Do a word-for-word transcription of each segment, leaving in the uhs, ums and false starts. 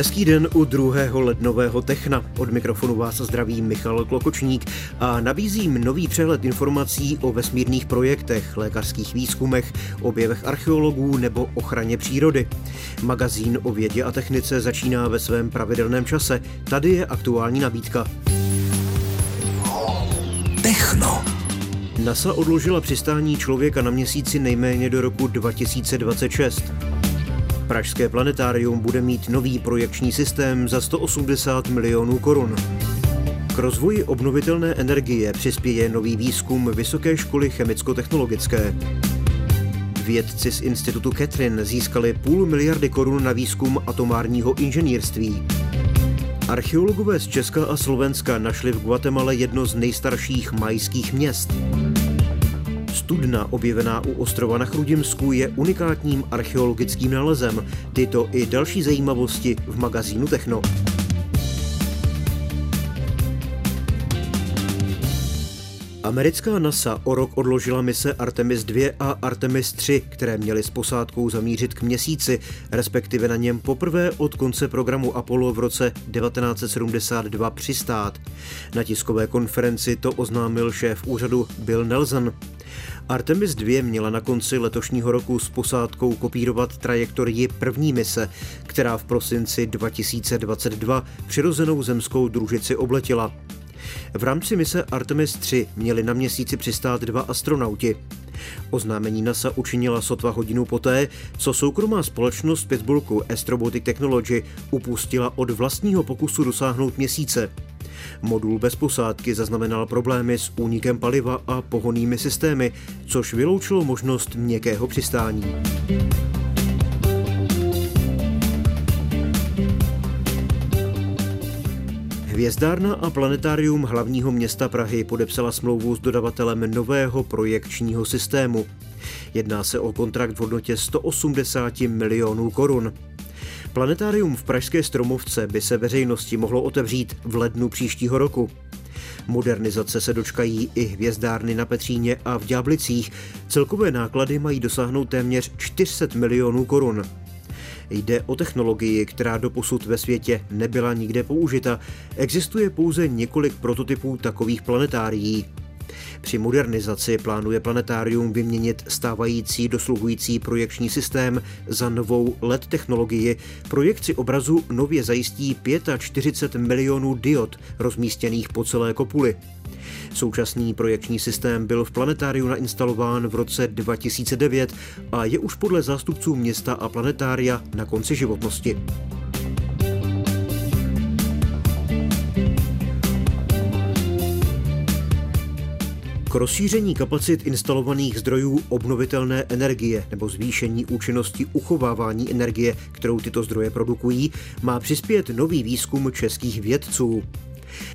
Hezký den u druhého lednového Techna. Od mikrofonu vás zdraví Michal Klokočník a nabízím nový přehled informací o vesmírných projektech, lékařských výzkumech, objevech archeologů nebo ochraně přírody. Magazín o vědě a technice začíná ve svém pravidelném čase. Tady je aktuální nabídka. Techno. NASA odložila přistání člověka na měsíci nejméně do roku dva tisíce dvacet šest. Pražské planetárium bude mít nový projekční systém za sto osmdesát milionů korun. K rozvoji obnovitelné energie přispěje nový výzkum Vysoké školy chemicko-technologické. Vědci z institutu CATRIN získali půl miliardy korun na výzkum atomárního inženýrství. Archeologové z Česka a Slovenska našli v Guatemale jedno z nejstarších majských měst. Studna objevená u ostrova na Chrudimsku je unikátním archeologickým nálezem. Tyto i další zajímavosti v magazínu Techno. Americká NASA o rok odložila mise Artemis dva a Artemis tři, které měly s posádkou zamířit k měsíci, respektive na něm poprvé od konce programu Apollo v roce devatenáct set sedmdesát dva přistát. Na tiskové konferenci to oznámil šéf úřadu Bill Nelson. Artemis dva měla na konci letošního roku s posádkou kopírovat trajektorii první mise, která v prosinci dva tisíce dvacet dva přirozenou zemskou družici obletěla. V rámci mise Artemis tři měli na měsíci přistát dva astronauti. Oznámení NASA učinila sotva hodinu poté, co soukromá společnost z Pittsburghu Astrobotic Technology upustila od vlastního pokusu dosáhnout měsíce. Modul bez posádky zaznamenal problémy s únikem paliva a pohonnými systémy, což vyloučilo možnost měkkého přistání. Hvězdárna a planetárium hlavního města Prahy podepsala smlouvu s dodavatelem nového projekčního systému. Jedná se o kontrakt v hodnotě sto osmdesát milionů korun. Planetárium v pražské Stromovce by se veřejnosti mohlo otevřít v lednu příštího roku. Modernizace se dočkají i hvězdárny na Petříně a v Ďáblicích. Celkové náklady mají dosáhnout téměř čtyři sta milionů korun. Jde o technologii, která doposud ve světě nebyla nikde použita. Existuje pouze několik prototypů takových planetárií. Při modernizaci plánuje planetárium vyměnit stávající dosluhující projekční systém za novou el é dé technologii. Projekci obrazu nově zajistí čtyřicet pět milionů diod rozmístěných po celé kopuli. Současný projekční systém byl v planetáriu nainstalován v roce dva tisíce devět a je už podle zástupců města a planetária na konci životnosti. K rozšíření kapacit instalovaných zdrojů obnovitelné energie nebo zvýšení účinnosti uchovávání energie, kterou tyto zdroje produkují, má přispět nový výzkum českých vědců.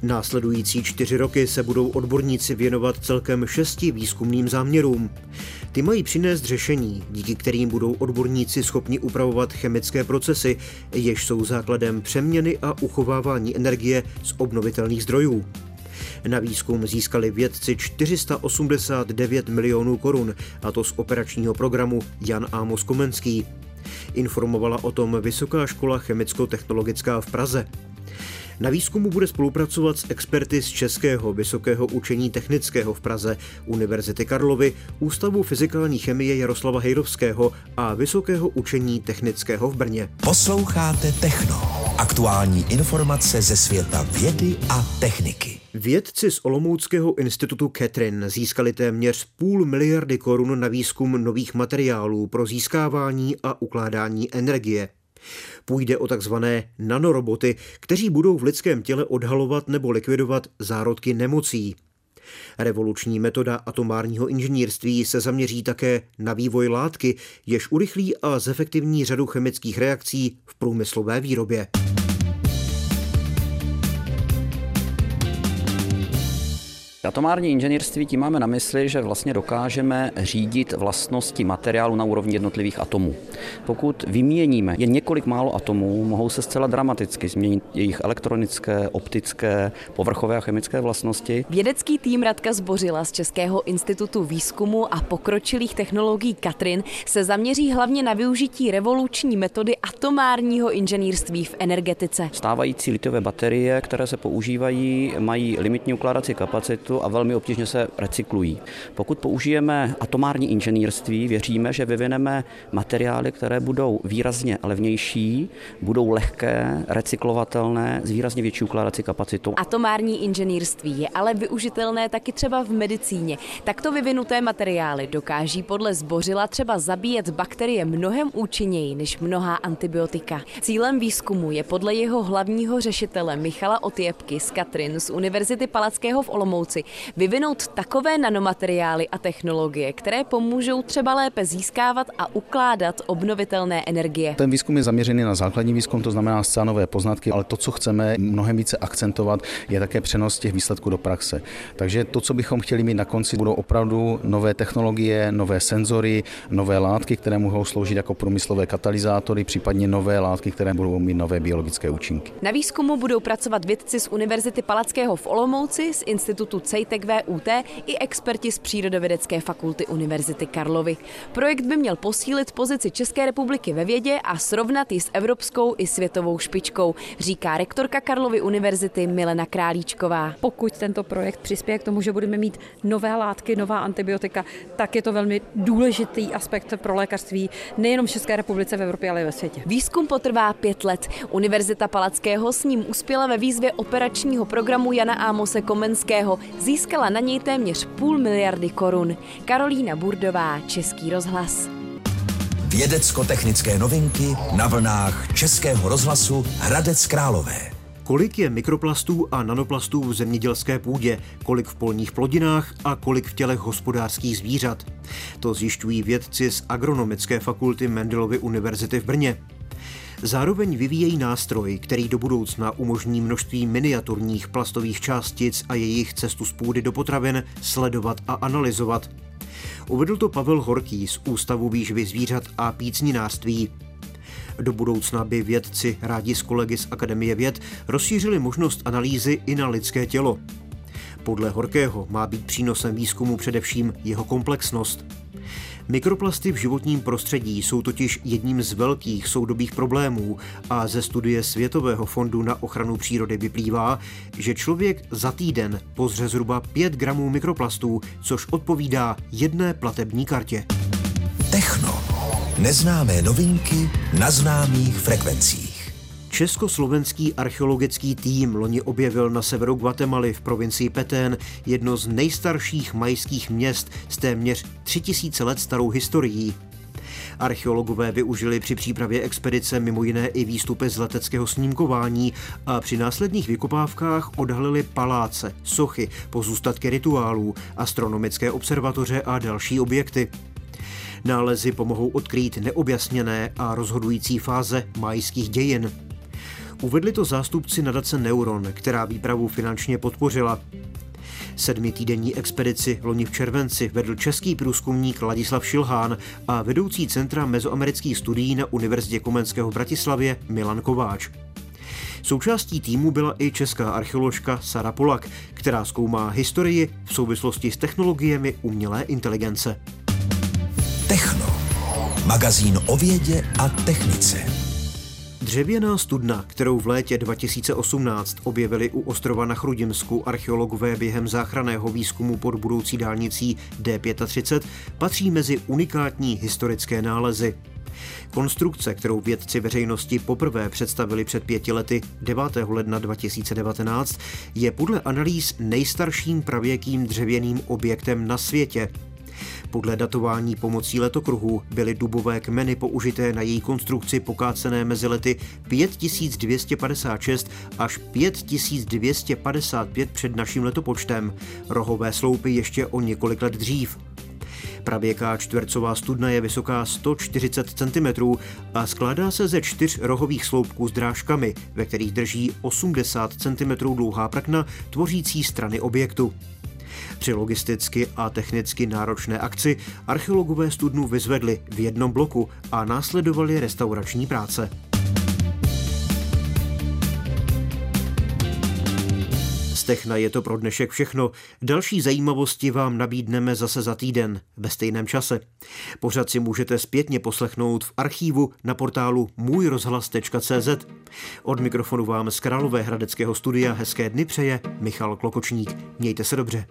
Následující čtyři roky se budou odborníci věnovat celkem šesti výzkumným záměrům. Ty mají přinést řešení, díky kterým budou odborníci schopni upravovat chemické procesy, jež jsou základem přeměny a uchovávání energie z obnovitelných zdrojů. Na výzkum získali vědci čtyři sta osmdesát devět milionů korun, a to z operačního programu Jan Ámos Komenský. Informovala o tom Vysoká škola chemicko-technologická v Praze. Na výzkumu bude spolupracovat s experty z Českého vysokého učení technického v Praze, Univerzity Karlovy, Ústavu fyzikální chemie Jaroslava Heyrovského a Vysokého učení technického v Brně. Posloucháte Techno. Aktuální informace ze světa vědy a techniky. Vědci z olomouckého institutu CATRIN získali téměř půl miliardy korun na výzkum nových materiálů pro získávání a ukládání energie. Půjde o takzvané nanoroboty, kteří budou v lidském těle odhalovat nebo likvidovat zárodky nemocí. Revoluční metoda atomárního inženýrství se zaměří také na vývoj látky, jež urychlí a zefektivní řadu chemických reakcí v průmyslové výrobě. Atomární inženýrství, tím máme na mysli, že vlastně dokážeme řídit vlastnosti materiálu na úrovni jednotlivých atomů. Pokud vyměníme jen několik málo atomů, mohou se zcela dramaticky změnit jejich elektronické, optické, povrchové a chemické vlastnosti. Vědecký tým Radka Zbořila z Českého institutu výzkumu a pokročilých technologií CATRIN se zaměří hlavně na využití revoluční metody atomárního inženýrství v energetice. Stávající litiové baterie, které se používají, mají limitní ukládací kapacitu a velmi obtížně se recyklují. Pokud použijeme atomární inženýrství, věříme, že vyvineme materiály, které budou výrazně levnější, budou lehké, recyklovatelné, s výrazně větší ukládací kapacitou. Atomární inženýrství je ale využitelné taky třeba v medicíně. Takto vyvinuté materiály dokáží podle Zbořila třeba zabíjet bakterie mnohem účinněji než mnohá antibiotika. Cílem výzkumu je podle jeho hlavního řešitele Michala Otípky z CATRIN z Univerzity Palackého v Olomouci vyvinout takové nanomateriály a technologie, které pomůžou třeba lépe získávat a ukládat obnovitelné energie. Ten výzkum je zaměřený na základní výzkum, to znamená zcela nové poznatky, ale to, co chceme mnohem více akcentovat, je také přenos těch výsledků do praxe. Takže to, co bychom chtěli mít na konci, budou opravdu nové technologie, nové senzory, nové látky, které mohou sloužit jako průmyslové katalyzátory, případně nové látky, které budou mít nové biologické účinky. Na výzkumu budou pracovat vědci z Univerzity Palackého v Olomouci, z institutu C E T E C V U T i experti z Přírodovědecké fakulty Univerzity Karlovy. Projekt by měl posílit pozici České republiky ve vědě a srovnat ji s evropskou i světovou špičkou, říká rektorka Karlovy univerzity Milena Králíčková. Pokud tento projekt přispěje k tomu, že budeme mít nové látky, nová antibiotika, tak je to velmi důležitý aspekt pro lékařství nejenom v České republice, v Evropě, ale i ve světě. Výzkum potrvá pět let. Univerzita Palackého s ním uspěla ve výzvě operačního programu Jana Ámose Komenského. Získala na něj téměř půl miliardy korun. Karolína Burdová, Český rozhlas. Vědecko-technické novinky na vlnách Českého rozhlasu Hradec Králové. Kolik je mikroplastů a nanoplastů v zemědělské půdě, kolik v polních plodinách a kolik v tělech hospodářských zvířat? To zjišťují vědci z Agronomické fakulty Mendelovy univerzity v Brně. Zároveň vyvíjejí nástroj, který do budoucna umožní množství miniaturních plastových částic a jejich cestu z půdy do potravin sledovat a analyzovat. Uvedl to Pavel Horký z Ústavu výživy zvířat a pícninářství. Do budoucna by vědci rádi s kolegy z Akademie věd rozšířili možnost analýzy i na lidské tělo. Podle Horkého má být přínosem výzkumu především jeho komplexnost. Mikroplasty v životním prostředí jsou totiž jedním z velkých soudobých problémů a ze studie Světového fondu na ochranu přírody vyplývá, že člověk za týden pozře zhruba pět gramů mikroplastů, což odpovídá jedné platební kartě. Techno. Neznámé novinky na známých frekvencích. Československý archeologický tým loni objevil na severu Guatemaly v provincii Petén jedno z nejstarších majských měst s téměř tři tisíce let starou historií. Archeologové využili při přípravě expedice mimo jiné i výstupy z leteckého snímkování a při následných vykopávkách odhalili paláce, sochy, pozůstatky rituálů, astronomické observatoře a další objekty. Nálezy pomohou odkrýt neobjasněné a rozhodující fáze majských dějin. Uvedli to zástupci nadace Neuron, která výpravu finančně podpořila. Sedmitýdenní expedici loni v červenci vedl český průzkumník Ladislav Šilhán a vedoucí Centra mezoamerických studií na Univerzitě Komenského v Bratislavě Milan Kováč. Součástí týmu byla i česká archeoložka Sara Polak, která zkoumá historii v souvislosti s technologiemi umělé inteligence. Techno. Magazín o vědě a technice. Dřevěná studna, kterou v létě dva tisíce osmnáct objevili u ostrova na Chrudimsku archeologové během záchranného výzkumu pod budoucí dálnicí D třicet pět, patří mezi unikátní historické nálezy. Konstrukce, kterou vědci veřejnosti poprvé představili před pěti lety devátého ledna dva tisíce devatenáct, je podle analýz nejstarším pravěkým dřevěným objektem na světě. Podle datování pomocí letokruhu byly dubové kmeny použité na její konstrukci pokácené mezi lety pět tisíc dvě stě padesát šest až pět tisíc dvě stě padesát pět před naším letopočtem, rohové sloupy ještě o několik let dřív. Pravěká čtvercová studna je vysoká sto čtyřicet centimetrů a skládá se ze čtyř rohových sloupků s drážkami, ve kterých drží osmdesát centimetrů dlouhá prkna tvořící strany objektu. Při logisticky a technicky náročné akci archeologové studnu vyzvedli v jednom bloku a následovali restaurační práce. Techna je to pro dnešek všechno. Další zajímavosti vám nabídneme zase za týden, ve stejném čase. Pořad si můžete zpětně poslechnout v archívu na portálu můj rozhlas tečka cé zet. Od mikrofonu vám z Královéhradeckého studia hezké dny přeje Michal Klokočník. Mějte se dobře.